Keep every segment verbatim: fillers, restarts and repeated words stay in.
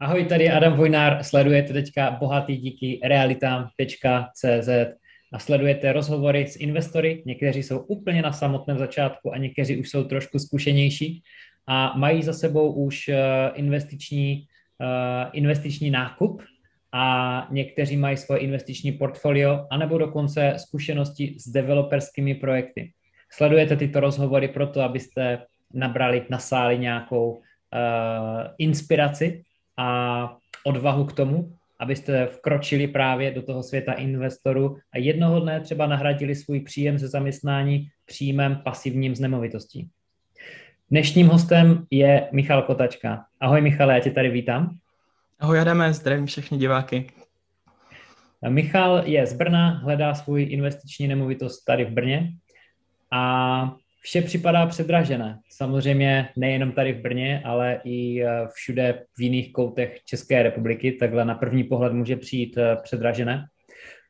Ahoj, tady je Adam Vojnar, sledujete teďka Bohatý díky realitám tečka cé zet a sledujete rozhovory s investory, někteří jsou úplně na samotném začátku a někteří už jsou trošku zkušenější a mají za sebou už investiční, investiční nákup a někteří mají svoje investiční portfolio anebo dokonce zkušenosti s developerskými projekty. Sledujete tyto rozhovory proto, abyste nabrali, nasáli nějakou uh, inspiraci a odvahu k tomu, abyste vkročili právě do toho světa investorů a jednoho dne třeba nahradili svůj příjem ze zaměstnání příjmem pasivním z nemovitostí. Dnešním hostem je Michal Kotačka. Ahoj Michale, já tě tady vítám. Ahoj Adame, zdravím všechny diváky. Michal je z Brna, hledá svůj investiční nemovitost tady v Brně a vše připadá předražené. Samozřejmě nejenom tady v Brně, ale i všude v jiných koutech České republiky. Takhle na první pohled může přijít předražené.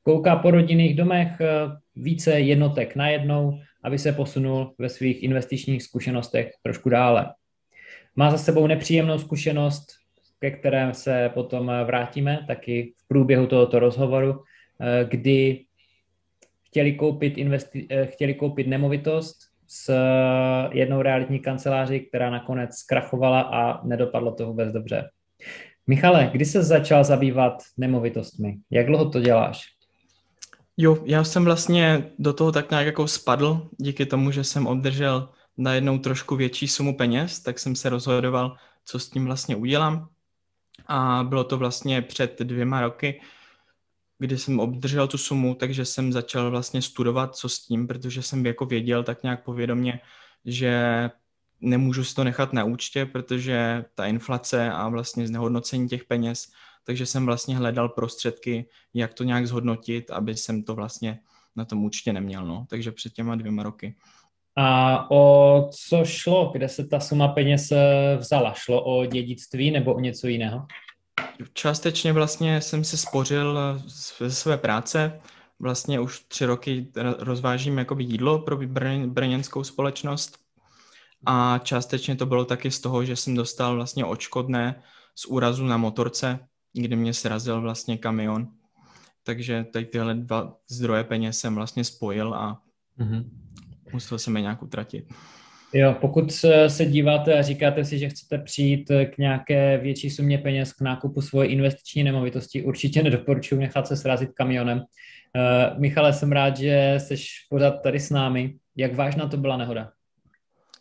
Kouká po rodinných domech více jednotek najednou, aby se posunul ve svých investičních zkušenostech trošku dále. Má za sebou nepříjemnou zkušenost, ke které se potom vrátíme, taky v průběhu tohoto rozhovoru, kdy chtěli koupit, investi- chtěli koupit nemovitost s jednou realitní kanceláří, která nakonec zkrachovala a nedopadlo to vůbec dobře. Michale, kdy jsi začal zabývat nemovitostmi? Jak dlouho to děláš? Jo, já jsem vlastně do toho tak nějak jako spadl, díky tomu, že jsem obdržel najednou trošku větší sumu peněz, tak jsem se rozhodoval, co s tím vlastně udělám. A bylo to vlastně před dvěma roky, kdy jsem obdržel tu sumu, takže jsem začal vlastně studovat, co s tím, protože jsem jako věděl tak nějak povědomě, že nemůžu si to nechat na účtě, protože ta inflace a vlastně znehodnocení těch peněz, takže jsem vlastně hledal prostředky, jak to nějak zhodnotit, aby jsem to vlastně na tom účtě neměl, no. Takže před těma dvěma roky. A o co šlo, kde se ta suma peněz vzala? Šlo o dědictví nebo o něco jiného? Částečně vlastně jsem se spořil ze své práce. Vlastně už tři roky rozvážím jakoby jídlo pro brněnskou společnost a částečně to bylo taky z toho, že jsem dostal vlastně odškodné z úrazu na motorce, kdy mě srazil vlastně kamion. Takže tady tyhle dva zdroje peněz jsem vlastně spojil a mm-hmm. musel jsem je nějak utratit. Jo, pokud se díváte a říkáte si, že chcete přijít k nějaké větší sumě peněz k nákupu svoje investiční nemovitosti, určitě nedoporučuji nechat se srazit kamionem. Uh, Michale, jsem rád, že jsi pořád tady s námi. Jak vážná to byla nehoda?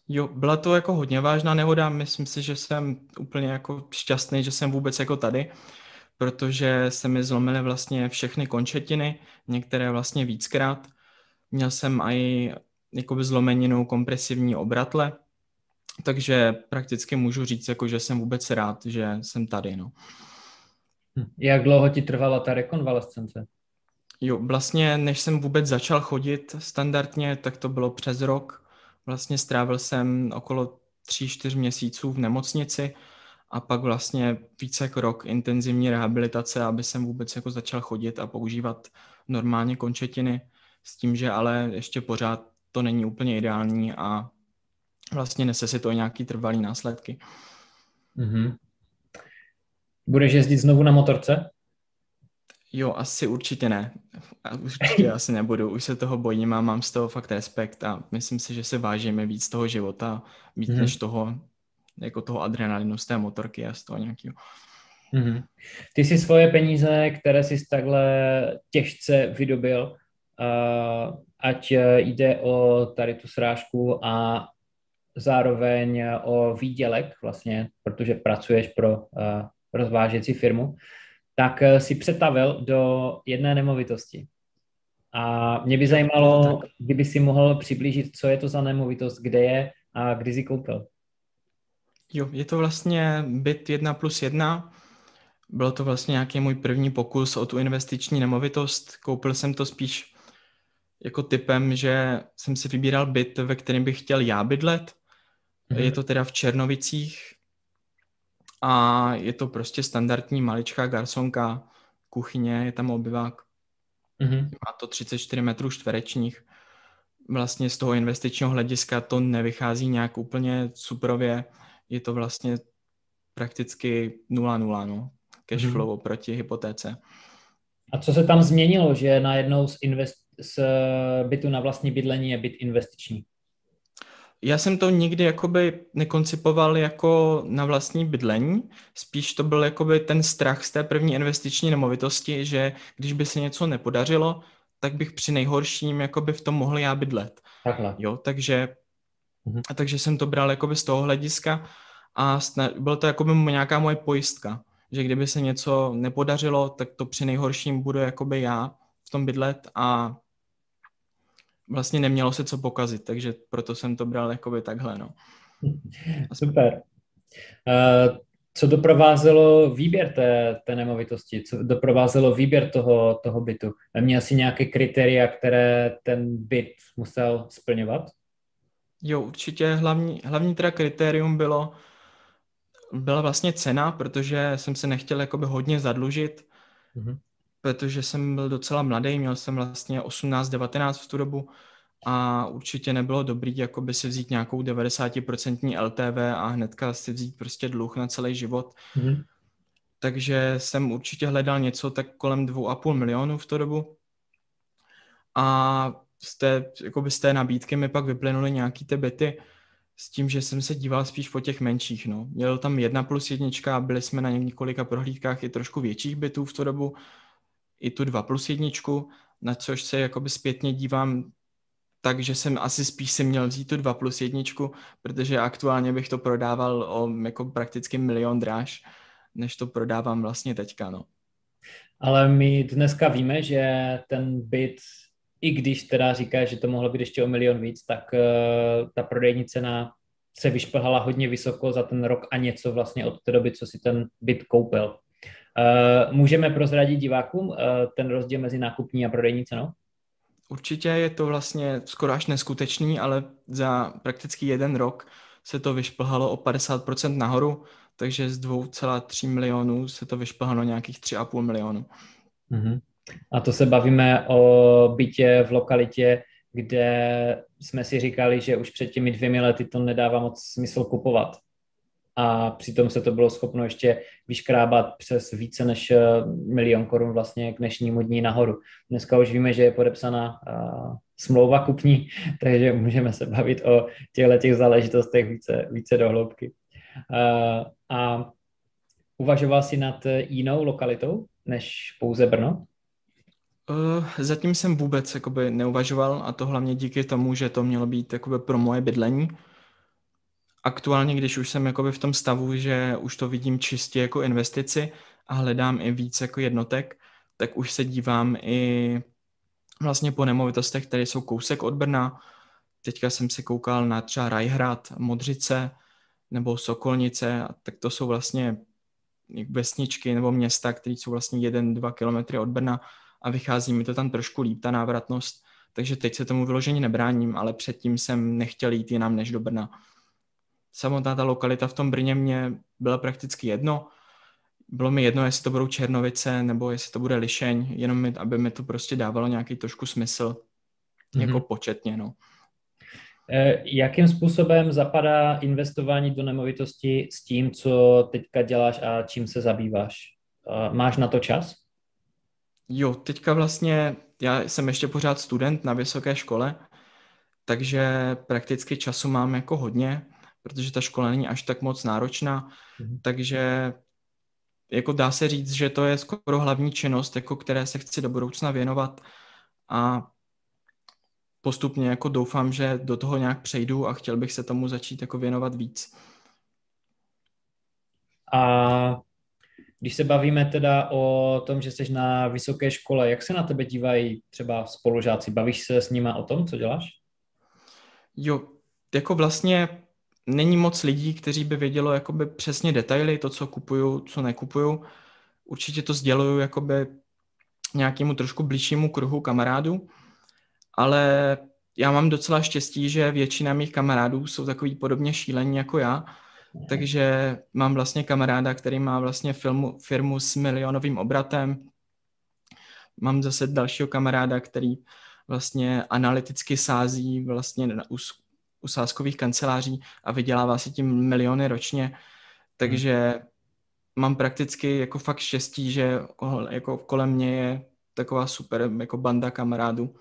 Jo, byla to jako hodně vážná nehoda. Myslím si, že jsem úplně jako šťastný, že jsem vůbec jako tady, protože se mi zlomily vlastně všechny končetiny, některé vlastně víckrát. Měl jsem i jakoby zlomeninou kompresivní obratle, takže prakticky můžu říct, jako, že jsem vůbec rád, že jsem tady. No. Jak dlouho ti trvala ta rekonvalescence? Jo, vlastně než jsem vůbec začal chodit standardně, tak to bylo přes rok. Vlastně strávil jsem okolo tří, čtyř měsíců v nemocnici a pak vlastně více jak rok intenzivní rehabilitace, aby jsem vůbec jako začal chodit a používat normálně končetiny, s tím, že ale ještě pořád to není úplně ideální a vlastně nese si to nějaký trvalý následky. Mm-hmm. Budeš jezdit znovu na motorce? Jo, asi určitě ne. Určitě asi nebudu. Už se toho bojím a mám z toho fakt respekt a myslím si, že se vážíme víc toho života, víc mm-hmm. než toho, jako toho adrenalinu z té motorky a z toho nějakého. Mm-hmm. Ty jsi svoje peníze, které jsi takhle těžce vydobil, uh... ať jde o tady tu srážku a zároveň o výdělek vlastně, protože pracuješ pro uh, rozvážecí firmu, tak si přetavil do jedné nemovitosti. A mě by zajímalo, kdyby si mohl přiblížit, co je to za nemovitost, kde je a kdy jsi koupil. Jo, je to vlastně byt jedna plus jedna. Byl to vlastně nějaký můj první pokus o tu investiční nemovitost. Koupil jsem to spíš jako typem, že jsem si vybíral byt, ve kterém bych chtěl já bydlet. Mm-hmm. Je to teda v Černovicích a je to prostě standardní maličká garsonka, kuchyně, je tam obyvák. Mm-hmm. Má to třicet čtyři metrů čtverečních. Vlastně z toho investičního hlediska to nevychází nějak úplně suprově. Je to vlastně prakticky nula nula, no. Cash mm-hmm. flow oproti hypotéce. A co se tam změnilo, že najednou z, invest, z bytu na vlastní bydlení je byt investiční? Já jsem to nikdy jakoby nekoncipoval jako na vlastní bydlení, spíš to byl jakoby ten strach z té první investiční nemovitosti, že když by se něco nepodařilo, tak bych při nejhorším jakoby v tom mohl já bydlet. Takhle. Jo, takže, mhm. takže jsem to bral jakoby z toho hlediska a byla to jakoby nějaká moje pojistka, že kdyby se něco nepodařilo, tak to při nejhorším budu jakoby já v tom bydlet a vlastně nemělo se co pokazit, takže proto jsem to bral jakoby takhle, no. Super. Uh, co doprovázelo výběr té, té nemovitosti? Co doprovázelo výběr toho, toho bytu? Měl jsi nějaké kritéria, které ten byt musel splňovat? Jo, určitě. Hlavní, hlavní teda kritérium bylo, byla vlastně cena, protože jsem se nechtěl jakoby hodně zadlužit, mm-hmm. protože jsem byl docela mladý, měl jsem vlastně osmnáct devatenáct v tu dobu a určitě nebylo dobrý jakoby si vzít nějakou devadesát procent el té vé a hnedka si vzít prostě dluh na celý život. Mm-hmm. Takže jsem určitě hledal něco tak kolem dva a půl milionu v tu dobu a z té, jakoby z té nabídky mi pak vyplynuly nějaký ty byty s tím, že jsem se díval spíš po těch menších. No. Měl tam jedna plus jednička a byli jsme na několika prohlídkách i trošku větších bytů v tu dobu, i tu dva plus jedničku, na což se jakoby zpětně dívám, takže jsem asi spíš si měl vzít tu dva plus jedničku, protože aktuálně bych to prodával o jako prakticky milion dráž, než to prodávám vlastně teďka, no. Ale my dneska víme, že ten byt, i když teda říkáš, že to mohlo být ještě o milion víc, tak uh, ta prodejní cena se vyšplhala hodně vysoko za ten rok a něco vlastně od té doby, co si ten byt koupil. Uh, můžeme prozradit divákům uh, ten rozdíl mezi nákupní a prodejní cenou? Určitě je to vlastně skoro až neskutečný, ale za prakticky jeden rok se to vyšplhalo o padesát procent nahoru, takže z dva celá tři milionů se to vyšplhalo nějakých tři a půl milionu. Uh-huh. A to se bavíme o bytě v lokalitě, kde jsme si říkali, že už před těmi dvěmi lety to nedává moc smysl kupovat. A přitom se to bylo schopno ještě vyškrábat přes více než milion korun vlastně k dnešnímu dní nahoru. Dneska už víme, že je podepsaná uh, smlouva kupní, takže můžeme se bavit o těchto záležitostech více, více do hloubky. Uh, a uvažoval jsi nad jinou lokalitou než pouze Brno? Uh, zatím jsem vůbec jakoby neuvažoval a to hlavně díky tomu, že to mělo být jakoby pro moje bydlení. Aktuálně, když už jsem jakoby v tom stavu, že už to vidím čistě jako investici a hledám i víc jako jednotek, tak už se dívám i vlastně po nemovitostech, které jsou kousek od Brna. Teďka jsem si koukal na třeba Rajhrad, Modřice nebo Sokolnice, tak to jsou vlastně vesničky nebo města, které jsou vlastně jeden, dva kilometry od Brna a vychází mi to tam trošku líp, ta návratnost. Takže teď se tomu vyloženě nebráním, ale předtím jsem nechtěl jít jinam než do Brna. Samotná ta lokalita v tom Brně mě byla prakticky jedno. Bylo mi jedno, jestli to budou Černovice nebo jestli to bude Lišeň, jenom mi, aby mi to prostě dávalo nějaký trošku smysl, mm-hmm. jako početně. No. Jakým způsobem zapadá investování do nemovitosti s tím, co teďka děláš a čím se zabýváš? Máš na to čas? Jo, teďka vlastně, já jsem ještě pořád student na vysoké škole, takže prakticky času mám jako hodně, protože ta škola není až tak moc náročná, mm-hmm. takže jako dá se říct, že to je skoro hlavní činnost, jako které se chci do budoucna věnovat a postupně jako doufám, že do toho nějak přejdu a chtěl bych se tomu začít jako věnovat víc. A když se bavíme teda o tom, že jsi na vysoké škole, jak se na tebe dívají třeba spolužáci? Bavíš se s nima o tom, co děláš? Jo, jako vlastně není moc lidí, kteří by vědělo jakoby přesně detaily, to, co kupuju, co nekupuju. Určitě to sděluju jakoby nějakému trošku blížšímu kruhu kamarádů, ale já mám docela štěstí, že většina mých kamarádů jsou takový podobně šílení jako já Takže mám vlastně kamaráda, který má vlastně firmu, firmu s milionovým obratem. Mám zase dalšího kamaráda, který vlastně analyticky sází vlastně na, u, u sázkových kanceláří a vydělává si tím miliony ročně. Takže hmm. mám prakticky jako fakt štěstí, že jako kolem mě je taková super jako banda kamarádů.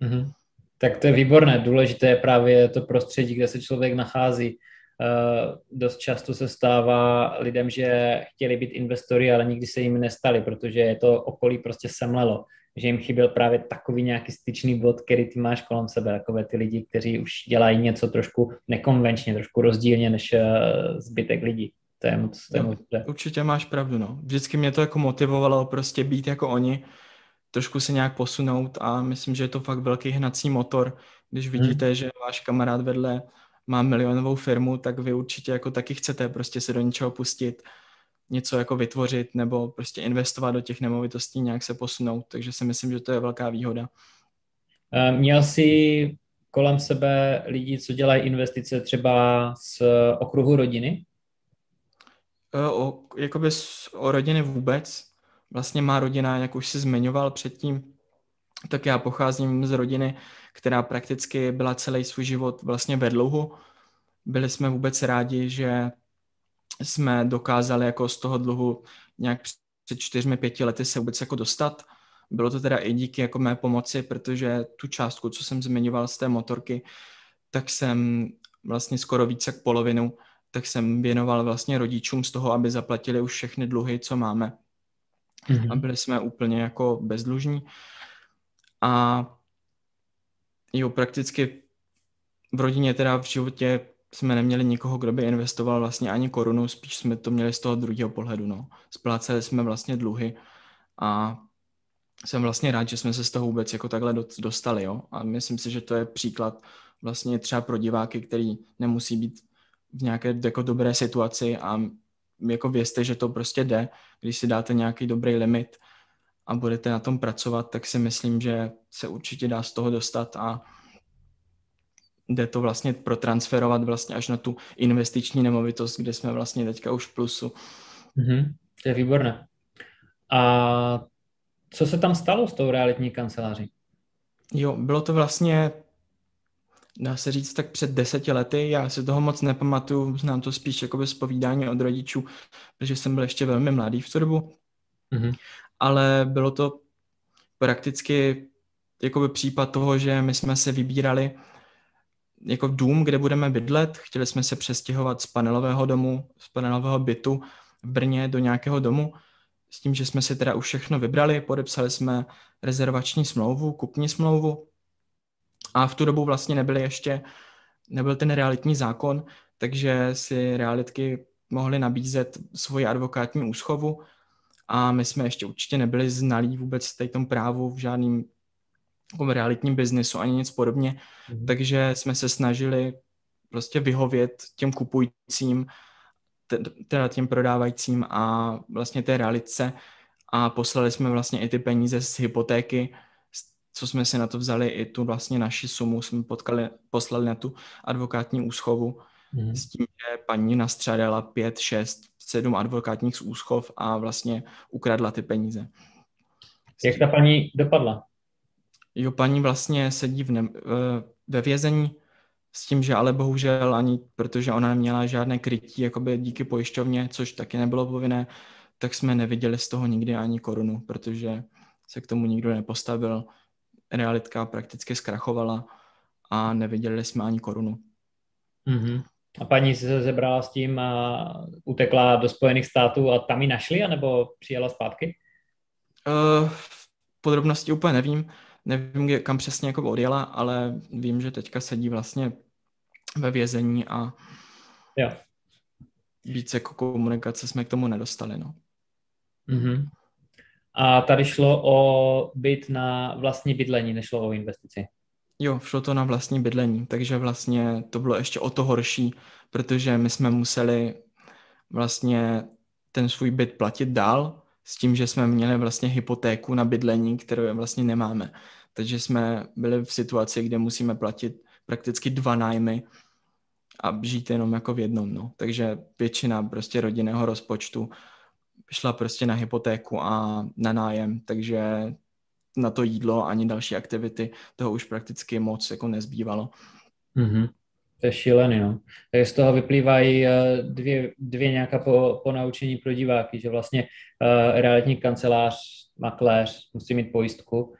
Hmm. Tak to je výborné. Důležité je právě to prostředí, kde se člověk nachází. Uh, dost často se stává lidem, že chtěli být investory, ale nikdy se jim nestali, protože je to okolí prostě semlelo, že jim chyběl právě takový nějaký styčný bod, který ty máš kolem sebe, takové ty lidi, kteří už dělají něco trošku nekonvenčně, trošku rozdílně než uh, zbytek lidí. To je moc, to je no, moc určitě máš pravdu, no. Vždycky mě to jako motivovalo prostě být jako oni, trošku se nějak posunout a myslím, že je to fakt velký hnací motor, když vidíte, hmm. že váš kamarád vedle má milionovou firmu, tak vy určitě jako taky chcete prostě se do něčeho pustit, něco jako vytvořit nebo prostě investovat do těch nemovitostí, nějak se posunout, takže si myslím, že to je velká výhoda. Měl jsi kolem sebe lidi, co dělají investice třeba z okruhu rodiny? O, jakoby z, o rodiny vůbec. Vlastně má rodina, jak už jsi zmiňoval předtím, tak já pocházím z rodiny, která prakticky byla celý svůj život vlastně ve dluhu. Byli jsme vůbec rádi, že jsme dokázali jako z toho dluhu nějak před čtyřmi, pěti lety se vůbec jako dostat. Bylo to teda i díky jako mé pomoci, protože tu částku, co jsem zmiňoval z té motorky, tak jsem vlastně skoro víc jak polovinu, tak jsem věnoval vlastně rodičům z toho, aby zaplatili už všechny dluhy, co máme. Mhm. A byli jsme úplně jako bezdlužní. A jo, prakticky v rodině teda v životě jsme neměli nikoho, kdo by investoval vlastně ani korunu, spíš jsme to měli z toho druhého pohledu, no. Spláceli jsme vlastně dluhy a jsem vlastně rád, že jsme se z toho vůbec jako takhle dostali, jo. A myslím si, že to je příklad vlastně třeba pro diváky, který nemusí být v nějaké jako dobré situaci a jako vězte, že to prostě jde, když si dáte nějaký dobrý limit a budete na tom pracovat, tak si myslím, že se určitě dá z toho dostat a jde to vlastně protransferovat vlastně až na tu investiční nemovitost, kde jsme vlastně teďka už v plusu. Mm-hmm. To je výborné. A co se tam stalo s tou realitní kanceláří? Jo, bylo to vlastně, dá se říct, tak před deseti lety. Já si toho moc nepamatuju, znám to spíš jako bez povídání od rodičů, protože jsem byl ještě velmi mladý v tu dobu. Mm-hmm. Ale bylo to prakticky jakoby případ toho, že my jsme se vybírali jako dům, kde budeme bydlet. Chtěli jsme se přestěhovat z panelového domu, z panelového bytu v Brně do nějakého domu. S tím, že jsme si teda už všechno vybrali, podepsali jsme rezervační smlouvu, kupní smlouvu a v tu dobu vlastně nebyl ještě, nebyl ten realitní zákon, takže si realitky mohly nabízet svoji advokátní úschovu. A my jsme ještě určitě nebyli znalí vůbec tady tom právu v žádným realitním biznesu ani nic podobně, mm. takže jsme se snažili prostě vyhovět těm kupujícím, teda těm prodávajícím a vlastně té realitce a poslali jsme vlastně i ty peníze z hypotéky, co jsme si na to vzali, i tu vlastně naši sumu jsme potkali, poslali na tu advokátní úschovu mm. s tím, že paní nastřádala pět, šest, sedm advokátních úschov a vlastně ukradla ty peníze. Jak ta paní dopadla? Jo, paní vlastně sedí v ne- ve vězení s tím, že ale bohužel ani, protože ona neměla žádné krytí, jakoby díky pojišťovně, což taky nebylo povinné, tak jsme neviděli z toho nikdy ani korunu, protože se k tomu nikdo nepostavil. Realitka prakticky zkrachovala a neviděli jsme ani korunu. Mhm. A paní se zebrala s tím a utekla do Spojených států a tam ji našli, anebo přijela zpátky? Uh, v podrobnosti úplně nevím. Nevím, kam přesně jako odjela, ale vím, že teďka sedí vlastně ve vězení a jo. více jako komunikace jsme k tomu nedostali. No. Uh-huh. A tady šlo o byt na vlastní bydlení, nešlo o investici? Jo, šlo to na vlastní bydlení, takže vlastně to bylo ještě o to horší, protože my jsme museli vlastně ten svůj byt platit dál s tím, že jsme měli vlastně hypotéku na bydlení, kterou vlastně nemáme. Takže jsme byli v situaci, kde musíme platit prakticky dva nájmy a žít jenom jako v jednom, no. Takže většina prostě rodinného rozpočtu šla prostě na hypotéku a na nájem, takže na to jídlo ani další aktivity toho už prakticky moc jako nezbývalo. Mm-hmm. To je šílený, no. Takže z toho vyplývají dvě, dvě nějaká po, po naučení pro diváky, že vlastně uh, realitní kancelář, makléř musí mít pojistku.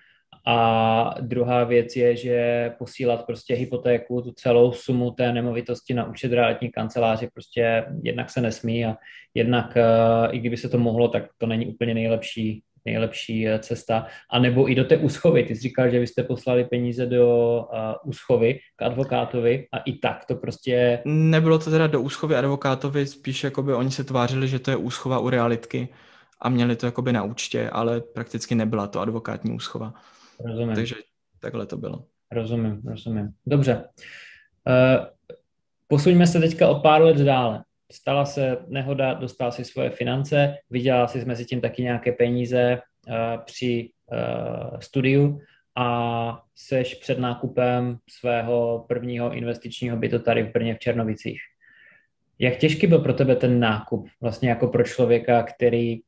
A druhá věc je, že posílat prostě hypotéku, tu celou sumu té nemovitosti na účet realitní kanceláři prostě jednak se nesmí a jednak uh, i kdyby se to mohlo, tak to není úplně nejlepší, nejlepší cesta. A nebo i do té úschovy. Ty jsi říkal, že vy jste poslali peníze do uh, úschovy k advokátovi a i tak to prostě... Nebylo to teda do úschovy advokátovi, spíš jakoby oni se tvářili, že to je úschova u realitky a měli to jakoby na účtě, ale prakticky nebyla to advokátní úschova. Rozumím. Takže takhle to bylo. Rozumím, rozumím. Dobře. Posuňme se teďka o pár let dále. Stala se nehoda, dostal si svoje finance, vydělal si mezi tím taky nějaké peníze při studiu a seš před nákupem svého prvního investičního bytu tady v Brně v Černovicích. Jak těžký byl pro tebe ten nákup? Vlastně jako pro člověka, který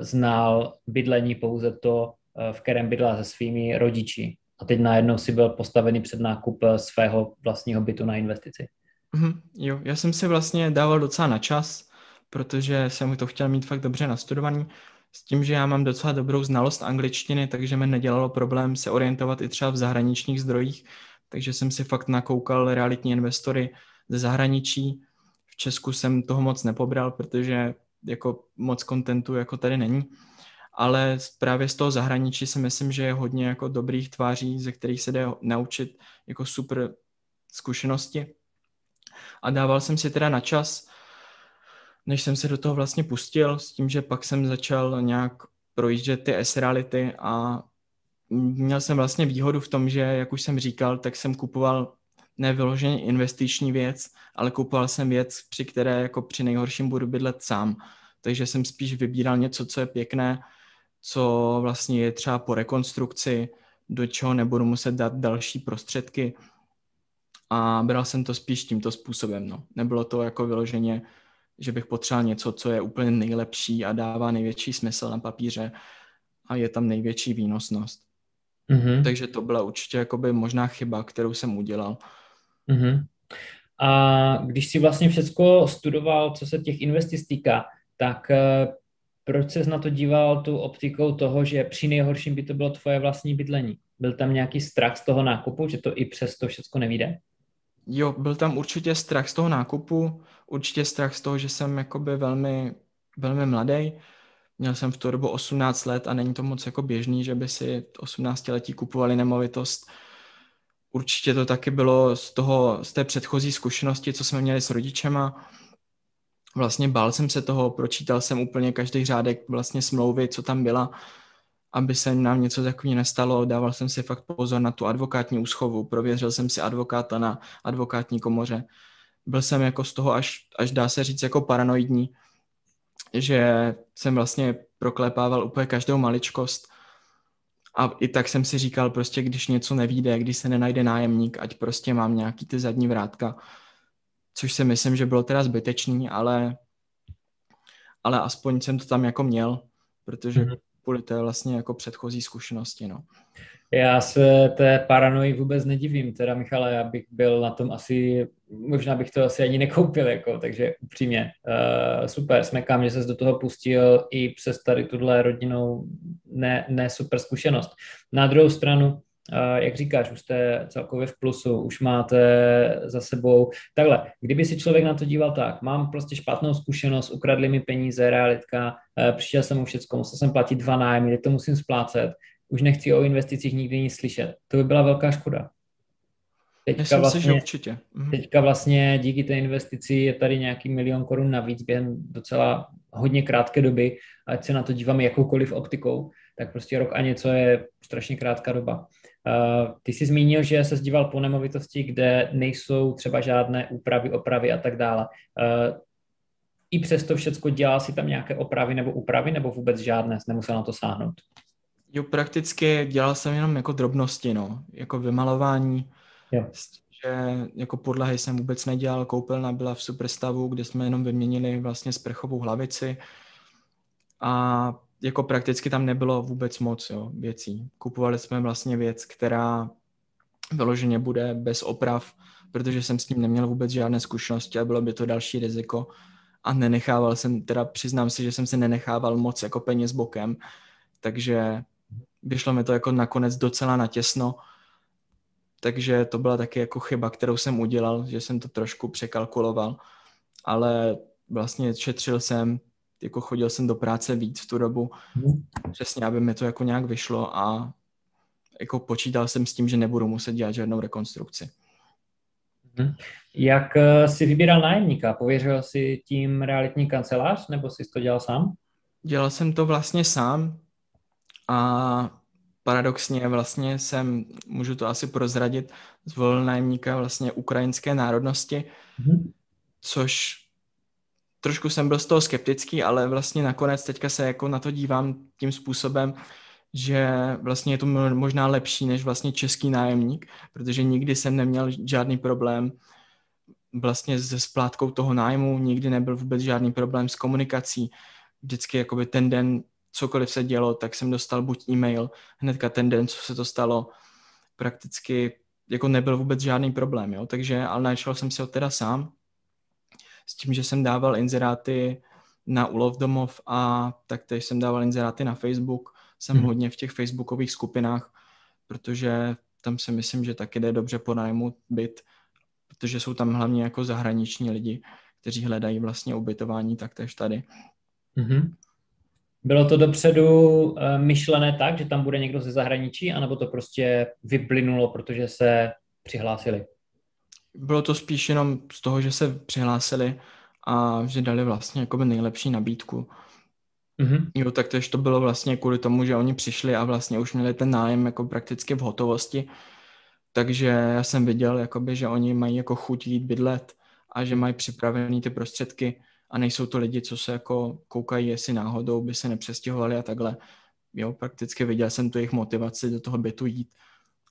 znal bydlení pouze to, v kterém bydlá se svými rodiči. A teď najednou si byl postavený před nákup svého vlastního bytu na investici. Mm, jo, já jsem si vlastně dával docela na čas, protože jsem to chtěl mít fakt dobře nastudovaný. S tím, že já mám docela dobrou znalost angličtiny, takže mi nedělalo problém se orientovat i třeba v zahraničních zdrojích. Takže jsem si fakt nakoukal realitní investory ze zahraničí. V Česku jsem toho moc nepobral, protože jako moc kontentu jako tady není. Ale právě z toho zahraničí si myslím, že je hodně jako dobrých tváří, ze kterých se jde naučit jako super zkušenosti. A dával jsem si teda na čas, než jsem se do toho vlastně pustil, s tím, že pak jsem začal nějak projíždět ty S-reality a měl jsem vlastně výhodu v tom, že, jak už jsem říkal, tak jsem kupoval nevyloženě investiční věc, ale kupoval jsem věc, při které jako při nejhorším budu bydlet sám. Takže jsem spíš vybíral něco, co je pěkné, co vlastně je třeba po rekonstrukci, do čeho nebudu muset dát další prostředky a bral jsem to spíš tímto způsobem. No. Nebylo to jako vyloženě, že bych potřeboval něco, co je úplně nejlepší a dává největší smysl na papíře a je tam největší výnosnost. Mm-hmm. Takže to byla určitě jakoby možná chyba, kterou jsem udělal. Mm-hmm. A když si vlastně všecko studoval, co se těch investic týká, tak proč ses na to díval tu optikou toho, že při nejhorším by to bylo tvoje vlastní bydlení? Byl tam nějaký strach z toho nákupu, že to i přes to všechno nevyjde? Jo, byl tam určitě strach z toho nákupu, určitě strach z toho, že jsem jakoby velmi, velmi mladý. Měl jsem v tu dobu osmnáct let a není to moc jako běžný, že by si osmnáctiletí kupovali nemovitost. Určitě to taky bylo z toho, z té předchozí zkušenosti, co jsme měli s rodičema. Vlastně bál jsem se toho, pročítal jsem úplně každý řádek vlastně smlouvy, co tam byla, aby se nám něco takového nestalo. Dával jsem si fakt pozor na tu advokátní úschovu, prověřil jsem si advokáta na advokátní komoře. Byl jsem jako z toho až, až dá se říct jako paranoidní, že jsem vlastně proklepával úplně každou maličkost a i tak jsem si říkal prostě, když něco nevyjde, když se nenajde nájemník, ať prostě mám nějaký ty zadní vrátka. Což si myslím, že bylo teda zbytečný, ale, ale aspoň jsem to tam jako měl, protože kvůli té vlastně jako předchozí zkušenosti, no. Já se té paranoji vůbec nedivím, teda Michale, já bych byl na tom asi, možná bych to asi ani nekoupil, jako, takže upřímně, uh, super, smekám, že ses do toho pustil i přes tady tuhle rodinou ne, ne super zkušenost. Na druhou stranu, jak říkáš, už jste celkově v plusu, už máte za sebou. Takhle, kdyby si člověk na to díval tak, mám prostě špatnou zkušenost, ukradli mi peníze, realitka, přišel jsem u všecko, musel jsem platit dva nájmy, to musím splácet, už nechci o investicích nikdy nic slyšet. To by byla velká škoda. Teďka vlastně, určitě. teďka vlastně díky té investici je tady nějaký milion korun navíc během docela hodně krátké doby, ať se na to díváme jakoukoliv optikou, tak prostě rok a něco je strašně krátká doba. Uh, ty jsi zmínil, že se díval po nemovitosti, kde nejsou třeba žádné úpravy, opravy a tak dále. Uh, I přesto všecko dělal si tam nějaké opravy nebo úpravy, nebo vůbec žádné, nemusel na to sáhnout? Jo, prakticky dělal jsem jenom jako drobnosti, no, jako vymalování. Jo. že jako podlahy jsem vůbec nedělal, koupelna byla v super stavu, kde jsme jenom vyměnili vlastně sprchovou hlavici a jako prakticky tam nebylo vůbec moc jo, věcí. Kupovali jsme vlastně věc, která vyloženě bude bez oprav, protože jsem s tím neměl vůbec žádné zkušenosti a bylo by to další riziko. A nenechával jsem, teda přiznám si, že jsem si nenechával moc jako peněz bokem, takže vyšlo mi to jako nakonec docela natěsno, takže to byla taky jako chyba, kterou jsem udělal, že jsem to trošku překalkuloval, ale vlastně šetřil jsem, jako chodil jsem do práce víc v tu dobu, přesně, aby mi to jako nějak vyšlo a jako počítal jsem s tím, že nebudu muset dělat žádnou rekonstrukci. Jak jsi vybíral nájemníka? Pověřil jsi tím realitní kancelář, nebo jsi to dělal sám? Dělal jsem to vlastně sám a paradoxně vlastně jsem, můžu to asi prozradit, zvolil nájemníka vlastně ukrajinské národnosti, mm-hmm. což trošku jsem byl z toho skeptický, ale vlastně nakonec teďka se jako na to dívám tím způsobem, že vlastně je to možná lepší než vlastně český nájemník, protože nikdy jsem neměl žádný problém vlastně se splátkou toho nájmu, nikdy nebyl vůbec žádný problém s komunikací. Vždycky jakoby ten den, cokoliv se dělo, tak jsem dostal buď e-mail, hnedka ten den, co se to stalo, prakticky jako nebyl vůbec žádný problém, jo, takže, ale našel jsem si ho teda sám, s tím, že jsem dával inzeráty na Ulov domov a taktéž jsem dával inzeráty na Facebook, jsem hmm. hodně v těch facebookových skupinách, protože tam si myslím, že taky jde dobře pronajmout byt, protože jsou tam hlavně jako zahraniční lidi, kteří hledají vlastně ubytování taktéž tady. Hmm. Bylo to dopředu myšlené tak, že tam bude někdo ze zahraničí, anebo to prostě vyplynulo, protože se přihlásili? Bylo to spíš jenom z toho, že se přihlásili a že dali vlastně jakoby nejlepší nabídku. Mm-hmm. Jo, tak tož to bylo vlastně kvůli tomu, že oni přišli a vlastně už měli ten nájem jako prakticky v hotovosti, takže já jsem viděl, jakoby, že oni mají jako chuť jít bydlet a že mají připravený ty prostředky a nejsou to lidi, co se jako koukají, jestli náhodou by se nepřestěhovali a takhle. Jo, prakticky viděl jsem tu jejich motivaci do toho bytu jít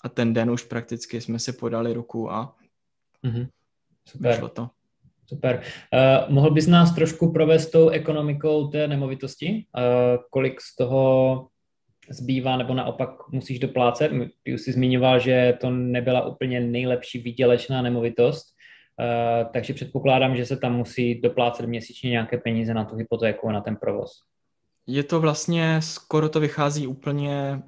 a ten den už prakticky jsme si podali ruku a mm-hmm. super. Vyšlo to. Super. Uh, mohl bys nás trošku provést tou ekonomikou té nemovitosti? Uh, kolik z toho zbývá nebo naopak musíš doplácet? Ty už jsi zmiňoval, že to nebyla úplně nejlepší výdělečná nemovitost, uh, takže předpokládám, že se tam musí doplácet měsíčně nějaké peníze na tu hypotéku a na ten provoz. Je to vlastně, skoro to vychází úplně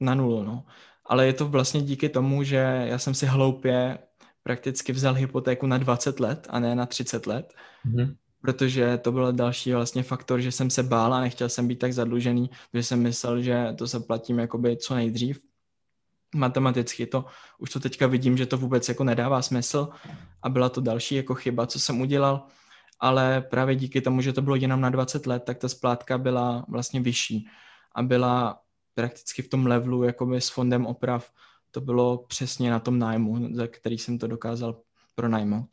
na nulu, no. Ale je to vlastně díky tomu, že já jsem si hloupě prakticky vzal hypotéku na dvacet let a ne na třicet let, mm-hmm. protože to byl další vlastně faktor, že jsem se bál a nechtěl jsem být tak zadlužený, že jsem myslel, že to zaplatím jakoby co nejdřív. Matematicky to, už to teďka vidím, že to vůbec jako nedává smysl a byla to další jako chyba, co jsem udělal, ale právě díky tomu, že to bylo jenom na dvacet let, tak ta splátka byla vlastně vyšší a byla prakticky v tom levelu jakoby s fondem oprav. To bylo přesně na tom nájmu, za který jsem to dokázal pronajmout.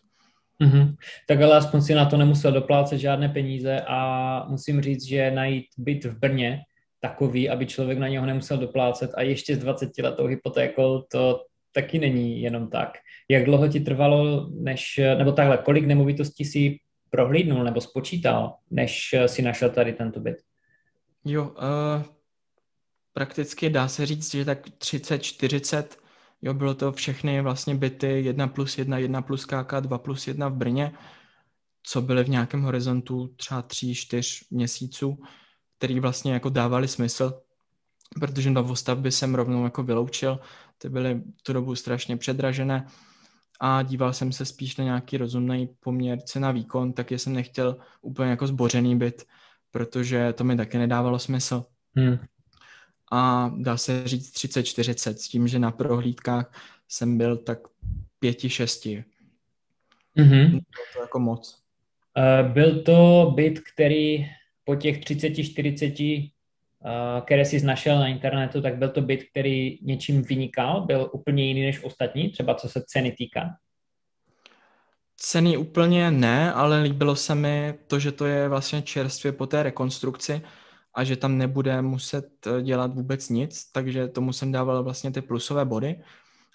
Mm-hmm. Tak ale aspoň si na to nemusel doplácet žádné peníze a musím říct, že najít byt v Brně takový, aby člověk na něho nemusel doplácet a ještě s dvacetiletou hypotékou, to taky není jenom tak. Jak dlouho ti trvalo, než, nebo takhle, kolik nemovitostí si prohlídnul nebo spočítal, než si našel tady tento byt? Jo, uh... prakticky dá se říct, že tak třicet čtyřicet, jo, bylo to všechny vlastně byty jedna plus jedna, jedna plus ká ká, dva plus jedna v Brně, co byly v nějakém horizontu třeba tři čtyři měsíců, který vlastně jako dávali smysl, protože novostavby jsem rovnou jako vyloučil, ty byly tu dobu strašně předražené a díval jsem se spíš na nějaký rozumný poměr cena výkon, tak jsem nechtěl úplně jako zbořený byt, protože to mi taky nedávalo smysl. Hmm. A dá se říct třicet čtyřicet, s tím, že na prohlídkách jsem byl tak pět šest. Mm-hmm. Bylo to jako moc. Uh, byl to byt, který po těch třicet čtyřicet, uh, které jsi našel na internetu, tak byl to byt, který něčím vynikal? Byl úplně jiný než ostatní, třeba co se ceny týká? Ceny úplně ne, ale líbilo se mi to, že to je vlastně čerstvě po té rekonstrukci, a že tam nebude muset dělat vůbec nic, takže tomu jsem dával vlastně ty plusové body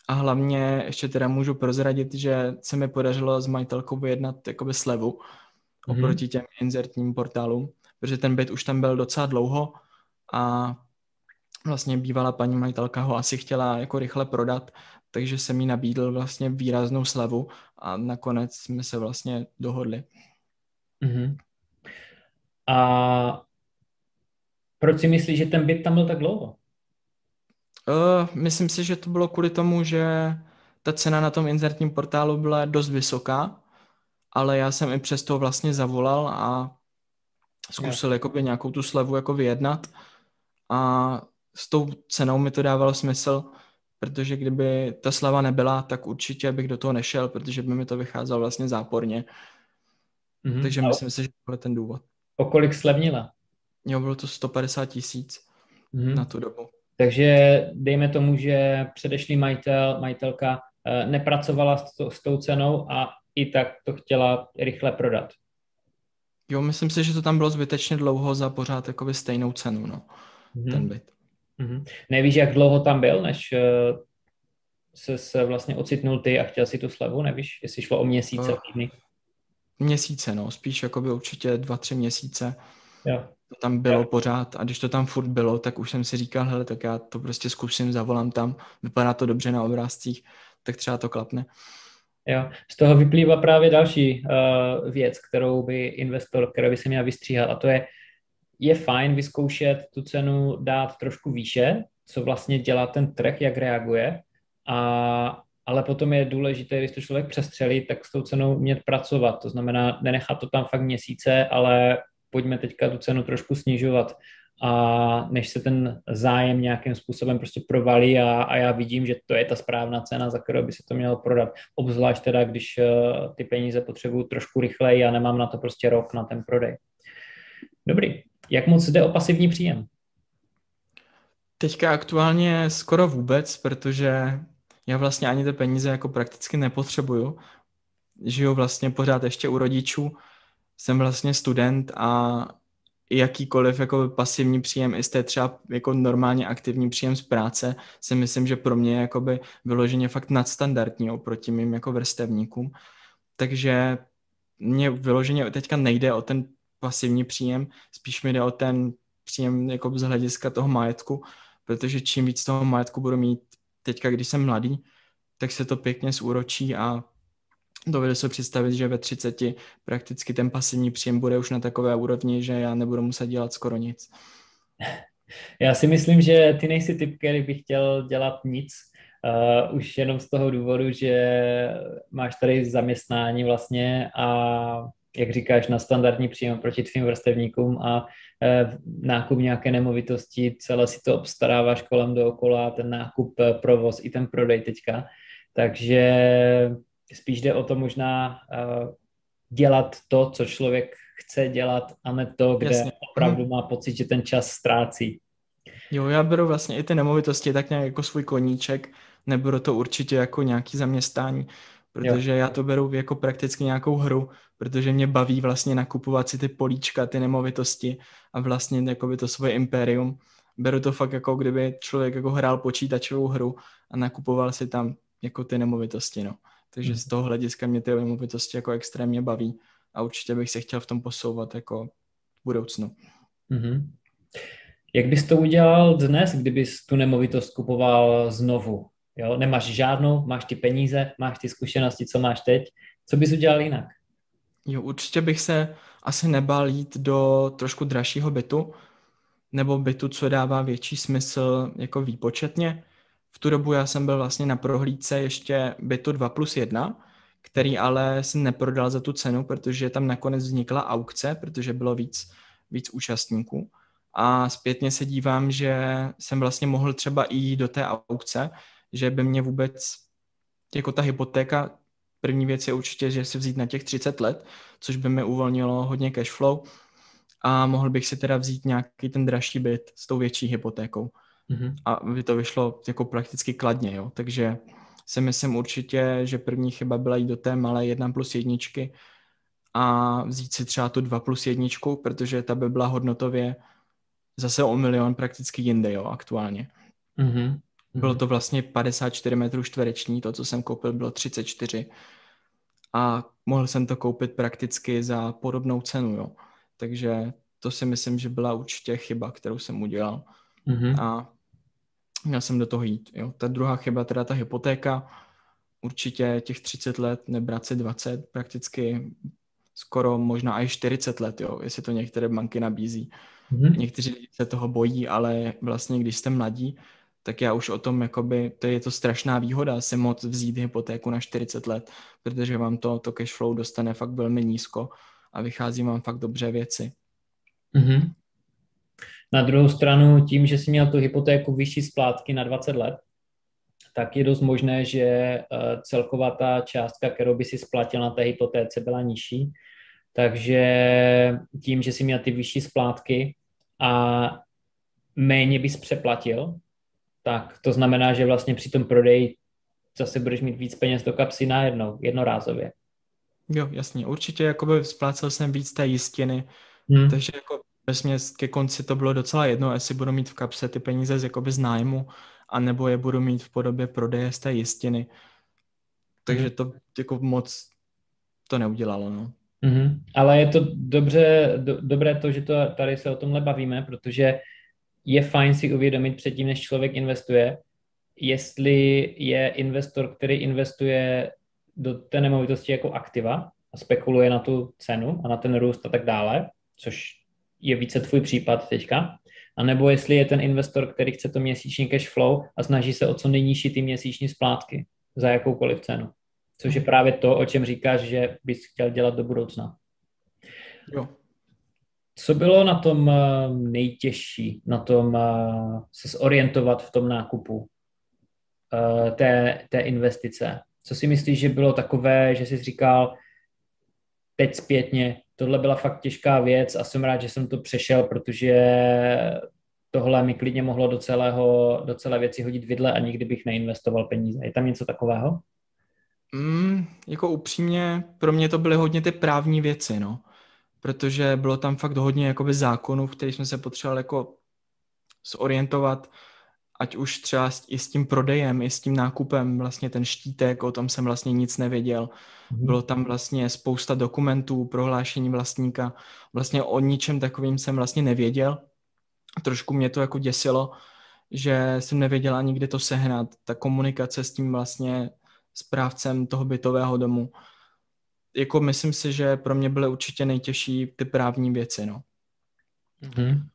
A hlavně ještě teda můžu prozradit, že se mi podařilo s majitelkou vyjednat jakoby slevu mm-hmm. oproti těm inzertním portálům, protože ten byt už tam byl docela dlouho a vlastně bývala paní majitelka ho asi chtěla jako rychle prodat, takže jsem jí nabídl vlastně výraznou slevu a nakonec jsme se vlastně dohodli. Mm-hmm. A proč si myslíš, že ten byt tam byl tak dlouho? Uh, myslím si, že to bylo kvůli tomu, že ta cena na tom inzertním portálu byla dost vysoká, ale já jsem i přesto vlastně zavolal a zkusil yeah. jakoby nějakou tu slevu jako vyjednat a s tou cenou mi to dávalo smysl, protože kdyby ta sleva nebyla, tak určitě bych do toho nešel, protože by mi to vycházelo vlastně záporně. Mm-hmm. Takže no. myslím si, že to byl ten důvod. O kolik slevnila? Jo, bylo to sto padesát tisíc mm-hmm. na tu dobu. Takže dejme tomu, že předešlý majitel, majitelka nepracovala s, to, s tou cenou a i tak to chtěla rychle prodat. Jo, myslím si, že to tam bylo zbytečně dlouho za pořád jakoby stejnou cenu, no, mm-hmm. ten byt. Mm-hmm. Nevíš, jak dlouho tam byl, než uh, se, se vlastně ocitnul ty a chtěl si tu slevu, nevíš, jestli šlo o měsíce? Uh, týdny? Měsíce, no, spíš jakoby určitě dva, tři měsíce. Jo. To tam bylo jo. pořád a když to tam furt bylo, tak už jsem si říkal, hele, tak já to prostě zkusím, zavolám tam, vypadá to dobře na obrázcích, tak třeba to klapne. Jo, z toho vyplývá právě další uh, věc, kterou by investor, kterou by se měl vystříhat, a to je, je fajn vyzkoušet tu cenu dát trošku výše, co vlastně dělá ten trh, jak reaguje, a, ale potom je důležité, když to člověk přestřelí, tak s tou cenou umět pracovat, to znamená nenechat to tam fakt měsíce, ale pojďme teďka tu cenu trošku snižovat, a než se ten zájem nějakým způsobem prostě provalí a, a já vidím, že to je ta správná cena, za kterou by se to mělo prodat. Obzvlášť teda, když uh, ty peníze potřebuju trošku rychleji a nemám na to prostě rok na ten prodej. Dobrý. Jak moc jde o pasivní příjem? Teďka aktuálně skoro vůbec, protože já vlastně ani ty peníze jako prakticky nepotřebuju. Žiju vlastně pořád ještě u rodičů, jsem vlastně student a jakýkoliv jako pasivní příjem, jestli třeba jako normálně aktivní příjem z práce, si myslím, že pro mě jakoby vyloženě fakt nadstandardní oproti mým jako vrstevníkům. Takže mě vyloženě teďka nejde o ten pasivní příjem, spíš mi jde o ten příjem jako z hlediska toho majetku, protože čím víc toho majetku budu mít teďka, když jsem mladý, tak se to pěkně zúročí a dovedu se představit, že ve třiceti prakticky ten pasivní příjem bude už na takové úrovni, že já nebudu muset dělat skoro nic. Já si myslím, že ty nejsi typ, který by chtěl dělat nic, uh, už jenom z toho důvodu, že máš tady zaměstnání vlastně a jak říkáš, na standardní příjem proti tvým vrstevníkům a e, nákup nějaké nemovitosti, celé si to obstaráváš kolem dookola, ten nákup, provoz i ten prodej teďka. Takže spíš jde o to možná e, dělat to, co člověk chce dělat, a ne to, kde Jasně. opravdu má pocit, že ten čas ztrácí. Jo, já beru vlastně i ty nemovitosti tak nějak jako svůj koníček, neberu to určitě jako nějaký zaměstnání, protože jo. já to beru jako prakticky nějakou hru, protože mě baví vlastně nakupovat si ty políčka, ty nemovitosti a vlastně jakoby to svoje impérium. Beru to fakt jako kdyby člověk jako hrál počítačovou hru a nakupoval si tam jako ty nemovitosti, no. Takže mm. z toho hlediska mě ty nemovitosti jako extrémně baví a určitě bych se chtěl v tom posouvat jako v budoucnu. Mm-hmm. Jak bys to udělal dnes, kdybys tu nemovitost kupoval znovu? Jo, nemáš žádnou, máš ty peníze, máš ty zkušenosti, co máš teď. Co bys udělal jinak? Jo, určitě bych se asi nebál jít do trošku dražšího bytu, nebo bytu, co dává větší smysl jako výpočetně. V tu dobu já jsem byl vlastně na prohlídce ještě bytu dva plus jedna, který ale se neprodal za tu cenu, protože tam nakonec vznikla aukce, protože bylo víc, víc účastníků. A zpětně se dívám, že jsem vlastně mohl třeba i do té aukce, že by mě vůbec, jako ta hypotéka, první věc je určitě, že si vzít na těch třicet let, což by mi uvolnilo hodně cash flow a mohl bych si teda vzít nějaký ten dražší byt s tou větší hypotékou. Mm-hmm. A by to vyšlo jako prakticky kladně, jo. Takže si myslím určitě, že první chyba byla jít do té malé jedna plus jedničky a vzít si třeba tu dva plus jedničku, protože ta by byla hodnotově zase o milion prakticky jinde, jo, aktuálně. Mhm. Bylo to vlastně padesát čtyři metrů čtvereční, to, co jsem koupil, bylo třicet čtyři. A mohl jsem to koupit prakticky za podobnou cenu, jo. Takže to si myslím, že byla určitě chyba, kterou jsem udělal. Mm-hmm. A měl jsem do toho jít, jo. Ta druhá chyba, teda ta hypotéka, určitě těch třicet let, nebrat si dvacet, prakticky skoro možná i čtyřicet let, jo, jestli to některé banky nabízí. Mm-hmm. Někteří lidi se toho bojí, ale vlastně, když jste mladí, tak já už o tom, jakoby, to je to strašná výhoda si moc vzít hypotéku na čtyřicet let, protože vám to, to cash flow dostane fakt velmi nízko a vychází vám fakt dobře věci. Mm-hmm. Na druhou stranu, tím, že jsi měl tu hypotéku vyšší splátky na dvacet let, tak je dost možné, že celková ta částka, kterou by si splatil na té hypotéce, byla nižší. Takže tím, že jsi měl ty vyšší splátky a méně bys přeplatil, tak to znamená, že vlastně při tom prodeji zase budeš mít víc peněz do kapsy najednou, jednorázově. Jo, jasně. Určitě jakoby splácel jsem víc té jistiny, hmm. takže jako vesměs ke konci to bylo docela jedno, jestli budu mít v kapse ty peníze z, jakoby z nájmu, anebo je budu mít v podobě prodeje z té jistiny. Takže to jako moc to neudělalo, no. Mm-hmm. Ale je to dobře, do, dobré to, že to, tady se o tomhle bavíme, protože je fajn si uvědomit předtím, než člověk investuje, jestli je investor, který investuje do té nemovitosti jako aktiva a spekuluje na tu cenu a na ten růst a tak dále, což je více tvůj případ teďka, anebo jestli je ten investor, který chce to měsíční cash flow a snaží se o co nejnižší ty měsíční splátky za jakoukoliv cenu. Což je právě to, o čem říkáš, že bys chtěl dělat do budoucna. Jo. Co bylo na tom nejtěžší, na tom se zorientovat v tom nákupu té, té investice? Co si myslíš, že bylo takové, že jsi říkal teď zpětně, tohle byla fakt těžká věc a jsem rád, že jsem to přešel, protože tohle mi klidně mohlo do, celého, do celé věci hodit vidle a nikdy bych neinvestoval peníze. Je tam něco takového? Mm, jako upřímně, pro mě to byly hodně ty právní věci, no. Protože bylo tam fakt hodně jakoby zákonů, v kterých jsme se potřebovali jako zorientovat, ať už třeba i s tím prodejem, i s tím nákupem, vlastně ten štítek, o tom jsem vlastně nic nevěděl. Bylo tam vlastně spousta dokumentů, prohlášení vlastníka, vlastně o ničem takovým jsem vlastně nevěděl. Trošku mě to jako děsilo, že jsem nevěděl ani kde to sehnat, ta komunikace s tím vlastně správcem toho bytového domu. Jako myslím si, že pro mě byly určitě nejtěžší ty právní věci, no. Mhm.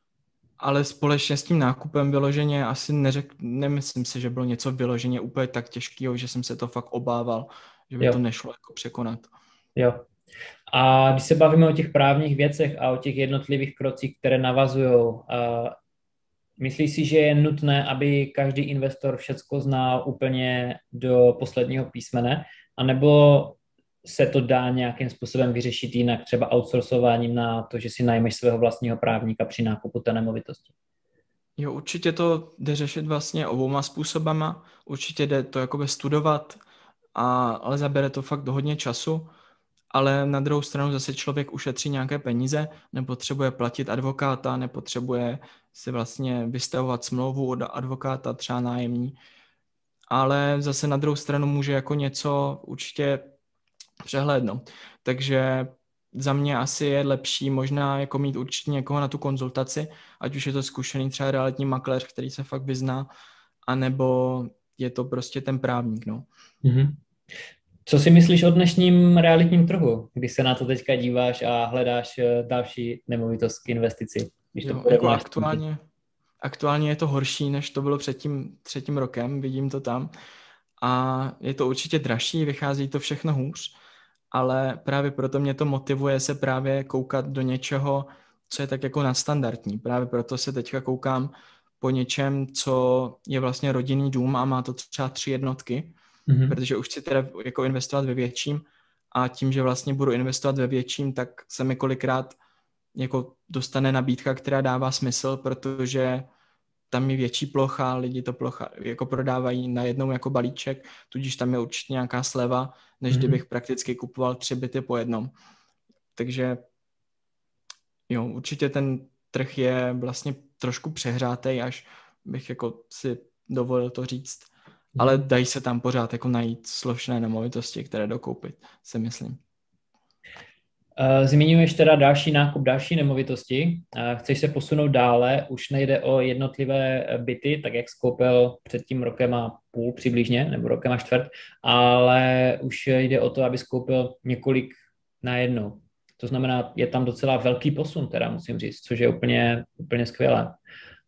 Ale společně s tím nákupem vyloženě asi neřek, nemyslím si, že bylo něco vyloženě úplně tak těžkého, že jsem se to fakt obával, že by jo. to nešlo jako překonat. Jo. A když se bavíme o těch právních věcech a o těch jednotlivých krocích, které navazujou, myslíš si, že je nutné, aby každý investor všecko znal úplně do posledního písmene, anebo se to dá nějakým způsobem vyřešit jinak, třeba outsourcováním na to, že si najmeš svého vlastního právníka při nákupu té nemovitosti? Jo, určitě to jde řešit vlastně obouma způsobama. Určitě jde to jakoby studovat, a, ale zabere to fakt hodně času, ale na druhou stranu zase člověk ušetří nějaké peníze, nepotřebuje platit advokáta, nepotřebuje si vlastně vystavovat smlouvu od advokáta, třeba nájemní. Ale zase na druhou stranu může jako něco určitě přehlédnout. Takže za mě asi je lepší možná jako mít určitě někoho na tu konzultaci, ať už je to zkušený třeba realitní makléř, který se fakt vyzná, anebo je to prostě ten právník. No. Mm-hmm. Co si myslíš o dnešním realitním trhu, když se na to teďka díváš a hledáš další nemovitost k investici? Když to jo, jako aktuálně, aktuálně je to horší, než to bylo před tím třetím rokem, vidím to tam. A je to určitě dražší, vychází to všechno hůř, ale právě proto mě to motivuje se právě koukat do něčeho, co je tak jako nadstandardní. Právě proto se teďka koukám po něčem, co je vlastně rodinný dům a má to třeba tři jednotky, mm-hmm. protože už chci teda jako investovat ve větším a tím, že vlastně budu investovat ve větším, tak se mi kolikrát jako dostane nabídka, která dává smysl, protože tam je větší plocha, lidi to plocha jako prodávají najednou jako balíček, tudíž tam je určitě nějaká sleva, než mm-hmm. kdybych prakticky kupoval tři byty po jednom. Takže jo, určitě ten trh je vlastně trošku přehrátej, až bych jako si dovolil to říct. Ale dají se tam pořád jako najít složné nemovitosti, které dokoupit, si myslím. Zmiňuješ teda další nákup, další nemovitosti. Chceš se posunout dále, už nejde o jednotlivé byty, tak jak jsi koupil před tím rokem a půl přibližně, nebo rokem a čtvrt, ale už jde o to, abys koupil několik najednou. To znamená, je tam docela velký posun, teda musím říct, což je úplně, úplně skvělé.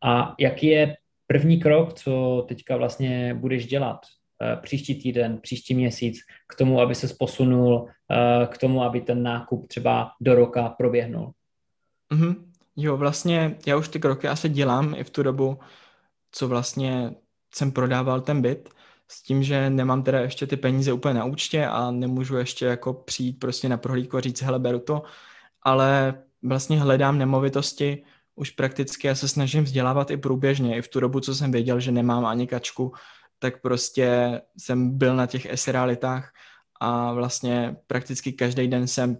A jaký je první krok, co teďka vlastně budeš dělat? Příští týden, příští měsíc, k tomu, aby ses posunul, k tomu, aby ten nákup třeba do roka proběhnul. Mm-hmm. Jo, vlastně já už ty kroky asi dělám i v tu dobu, co vlastně jsem prodával ten byt, s tím, že nemám teda ještě ty peníze úplně na účtě a nemůžu ještě jako přijít prostě na prohlídku a říct, hele, beru to, ale vlastně hledám nemovitosti už prakticky, já se snažím vzdělávat i průběžně, i v tu dobu, co jsem věděl, že nemám ani kačku, tak prostě jsem byl na těch S-realitách a vlastně prakticky každý den jsem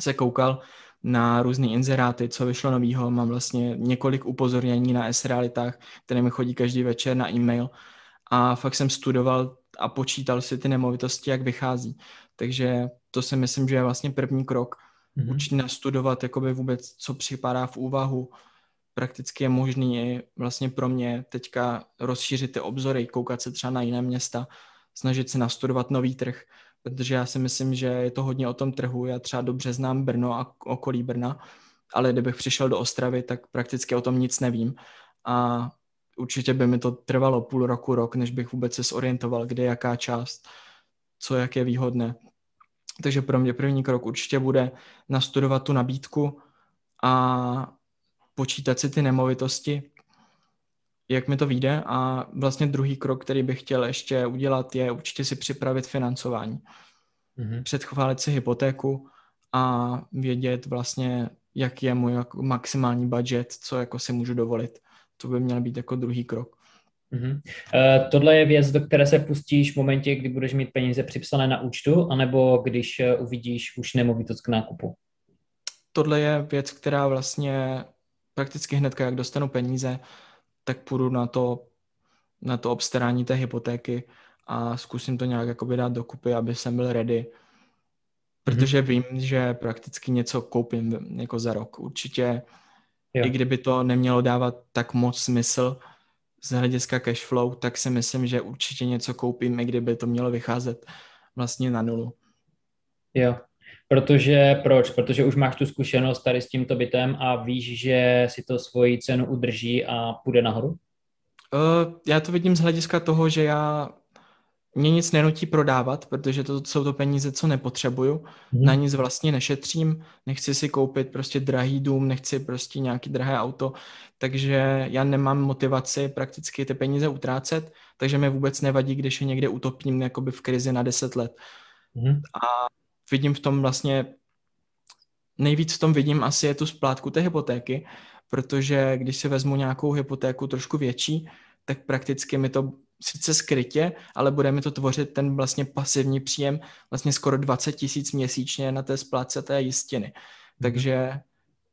se koukal na různý inzeráty, co vyšlo novýho. Mám vlastně několik upozornění na S-realitách, které mi chodí každý večer na e-mail a fakt jsem studoval a počítal si ty nemovitosti, jak vychází. Takže to si myslím, že je vlastně první krok. Mm-hmm. Učit nastudovat jakoby vůbec, co připadá v úvahu. Prakticky je možný vlastně pro mě teďka rozšířit ty obzory, koukat se třeba na jiné města, snažit se nastudovat nový trh, protože já si myslím, že je to hodně o tom trhu. Já třeba dobře znám Brno a okolí Brna, ale kdybych přišel do Ostravy, tak prakticky o tom nic nevím. A určitě by mi to trvalo půl roku, rok, než bych vůbec se zorientoval, kde jaká část, co jak je výhodné. Takže pro mě první krok určitě bude nastudovat tu nabídku a počítat si ty nemovitosti, jak mi to vyjde. A vlastně druhý krok, který bych chtěl ještě udělat, je určitě si připravit financování. Mm-hmm. Předchválit si hypotéku a vědět vlastně, jak je můj jako maximální budget, co jako si můžu dovolit. To by měl být jako druhý krok. Mm-hmm. Uh, tohle je věc, do které se pustíš v momentě, kdy budeš mít peníze připsané na účtu, anebo když uvidíš už nemovitost k nákupu? Tohle je věc, která vlastně prakticky hnedka, jak dostanu peníze, tak půjdu na to, na to obstarání té hypotéky a zkusím to nějak jakoby dát dokupy, aby jsem byl ready. Protože vím, že prakticky něco koupím jako za rok. Určitě, jo. I kdyby to nemělo dávat tak moc smysl z hlediska cashflow, tak si myslím, že určitě něco koupím, i kdyby to mělo vycházet vlastně na nulu. Jo. Protože proč? Protože už máš tu zkušenost tady s tímto bytem a víš, že si to svoji cenu udrží a půjde nahoru? Uh, já to vidím z hlediska toho, že já mě nic nenutí prodávat, protože to jsou to peníze, co nepotřebuju. Hmm. Na nic vlastně nešetřím, nechci si koupit prostě drahý dům, nechci prostě nějaký drahé auto, takže já nemám motivaci prakticky ty peníze utrácet, takže mi vůbec nevadí, když je někde utopím jakoby v krizi na deset let. Hmm. A vidím v tom vlastně, nejvíc v tom vidím asi je tu splátku té hypotéky, protože když si vezmu nějakou hypotéku trošku větší, tak prakticky mi to sice skrytě, ale bude mi to tvořit ten vlastně pasivní příjem vlastně skoro dvacet tisíc měsíčně na té splátce té jistiny. Takže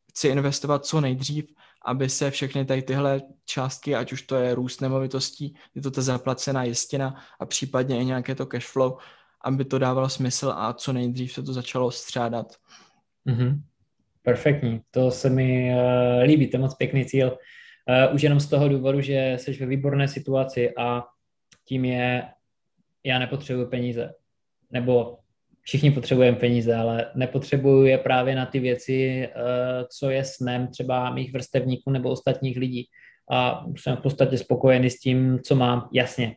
chci investovat co nejdřív, aby se všechny tady tyhle částky, ať už to je růst nemovitostí, je to ta zaplacená jistina a případně i nějaké to cashflow, aby to dávalo smysl a co nejdřív se to začalo střádat. Mm-hmm. Perfektní, to se mi uh, líbí, to je moc pěkný cíl. Uh, už jenom z toho důvodu, že jsi ve výborné situaci a tím je, já nepotřebuju peníze. Nebo všichni potřebujeme peníze, ale nepotřebuju je právě na ty věci, uh, co je snem třeba mých vrstevníků nebo ostatních lidí. A jsem v podstatě spokojený s tím, co mám. Jasně,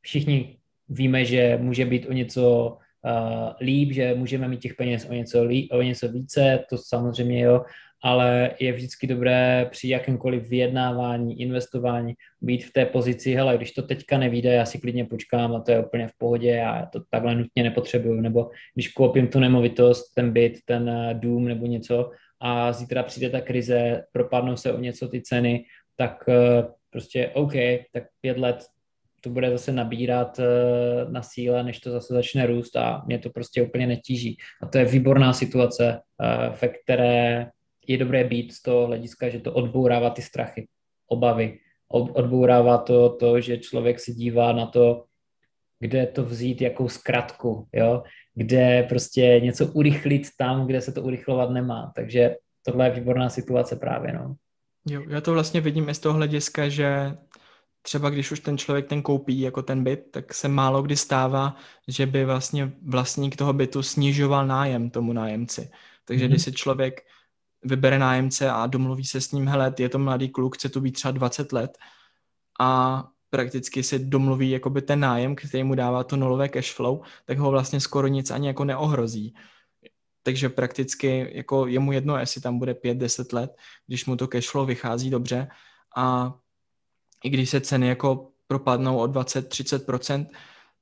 všichni víme, že může být o něco uh, líp, že můžeme mít těch peněz o něco, líp, o něco více, to samozřejmě jo, ale je vždycky dobré při jakémkoliv vyjednávání, investování být v té pozici, hele, když to teďka nevíde, já si klidně počkám a to je úplně v pohodě, já to takhle nutně nepotřebuju, nebo když koupím tu nemovitost, ten byt, ten dům nebo něco a zítra přijde ta krize, propadnou se o něco ty ceny, tak uh, prostě OK, tak pět let to bude zase nabírat na síle, než to zase začne růst a mě to prostě úplně netíží. A to je výborná situace, ve které je dobré být z toho hlediska, že to odbourává ty strachy, obavy odbourává to, to, že člověk se dívá na to, kde to vzít, jakou zkratku, jo? Kde prostě něco urychlit tam, kde se to urychlovat nemá. Takže tohle je výborná situace právě. No. Jo, já to vlastně vidím i z toho hlediska, že třeba když už ten člověk ten koupí jako ten byt, tak se málo kdy stává, že by vlastně vlastník toho bytu snižoval nájem tomu nájemci. Takže mm-hmm. když si člověk vybere nájemce a domluví se s ním, hele, je to mladý kluk, chce tu být třeba dvacet let a prakticky si domluví jakoby ten nájem, který mu dává to nulové cashflow, tak ho vlastně skoro nic ani jako neohrozí. Takže prakticky jako je mu jedno, jestli tam bude pět deset let, když mu to cashflow vychází dobře a i když se ceny jako propadnou o dvacet až třicet procent,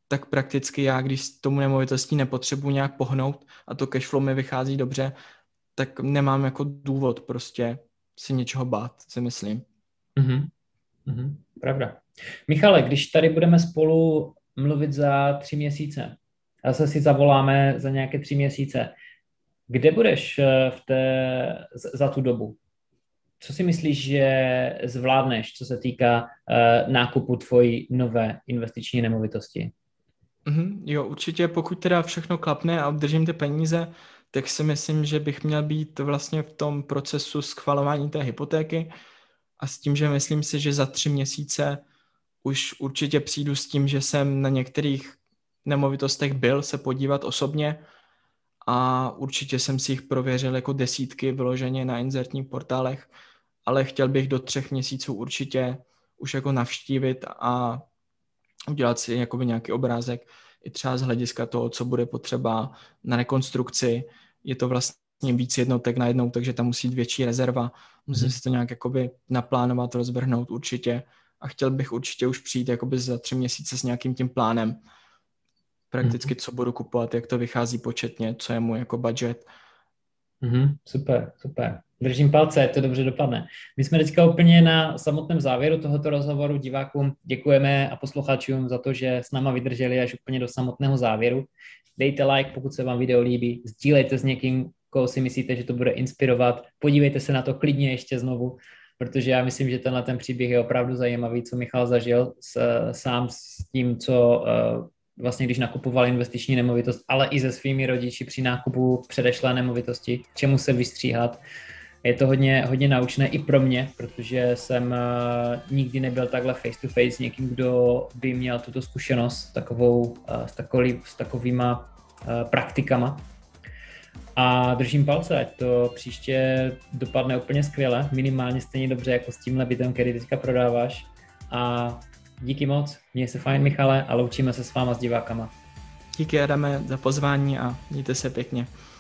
tak prakticky já, když tomu nemovitostí nepotřebuji nějak pohnout a to cashflow mi vychází dobře, tak nemám jako důvod prostě si něčeho bát, si myslím. Mm-hmm. Mm-hmm. Pravda. Michale, když tady budeme spolu mluvit za tři měsíce, a se si zavoláme za nějaké tři měsíce, kde budeš v té, za tu dobu? Co si myslíš, že zvládneš, co se týká uh, nákupu tvojí nové investiční nemovitosti? Mm-hmm, jo, určitě pokud teda všechno klapne a obdržím ty peníze, tak si myslím, že bych měl být vlastně v tom procesu schvalování té hypotéky a s tím, že myslím si, že za tři měsíce už určitě přijdu s tím, že jsem na některých nemovitostech byl se podívat osobně a určitě jsem si jich prověřil jako desítky vyloženě na inzertních portálech, ale chtěl bych do třech měsíců určitě už jako navštívit a udělat si jakoby nějaký obrázek i třeba z hlediska toho, co bude potřeba na rekonstrukci. Je to vlastně víc jednotek najednou, takže tam musí být větší rezerva. Musím si to nějak jakoby naplánovat, rozvrhnout určitě a chtěl bych určitě už přijít jakoby za tři měsíce s nějakým tím plánem. Prakticky, co budu kupovat, jak to vychází početně, co je mu jako budget. Mm-hmm, super, super. Držím palce, to dobře dopadne. My jsme teďka úplně na samotném závěru tohoto rozhovoru. Divákům děkujeme a posluchačům za to, že s náma vydrželi až úplně do samotného závěru. Dejte like, pokud se vám video líbí, sdílejte s někým, koho si myslíte, že to bude inspirovat. Podívejte se na to klidně ještě znovu, protože já myslím, že tenhle ten příběh je opravdu zajímavý, co Michal zažil s, sám s tím, co vlastně když nakupoval investiční nemovitost, ale i se svými rodiči při nákupu předešlé nemovitosti, čemu se vystříhat. Je to hodně, hodně naučné i pro mě, protože jsem nikdy nebyl takhle face to face s někým, kdo by měl tuto zkušenost s, takovou, s, takový, s takovýma praktikama. A držím palce, ať to příště dopadne úplně skvěle, minimálně stejně dobře jako s tímhle bytem, který teďka prodáváš. A díky moc, měj se fajn, Michale, a loučíme se s váma s divákama. Díky, Adame, za pozvání a mějte se pěkně.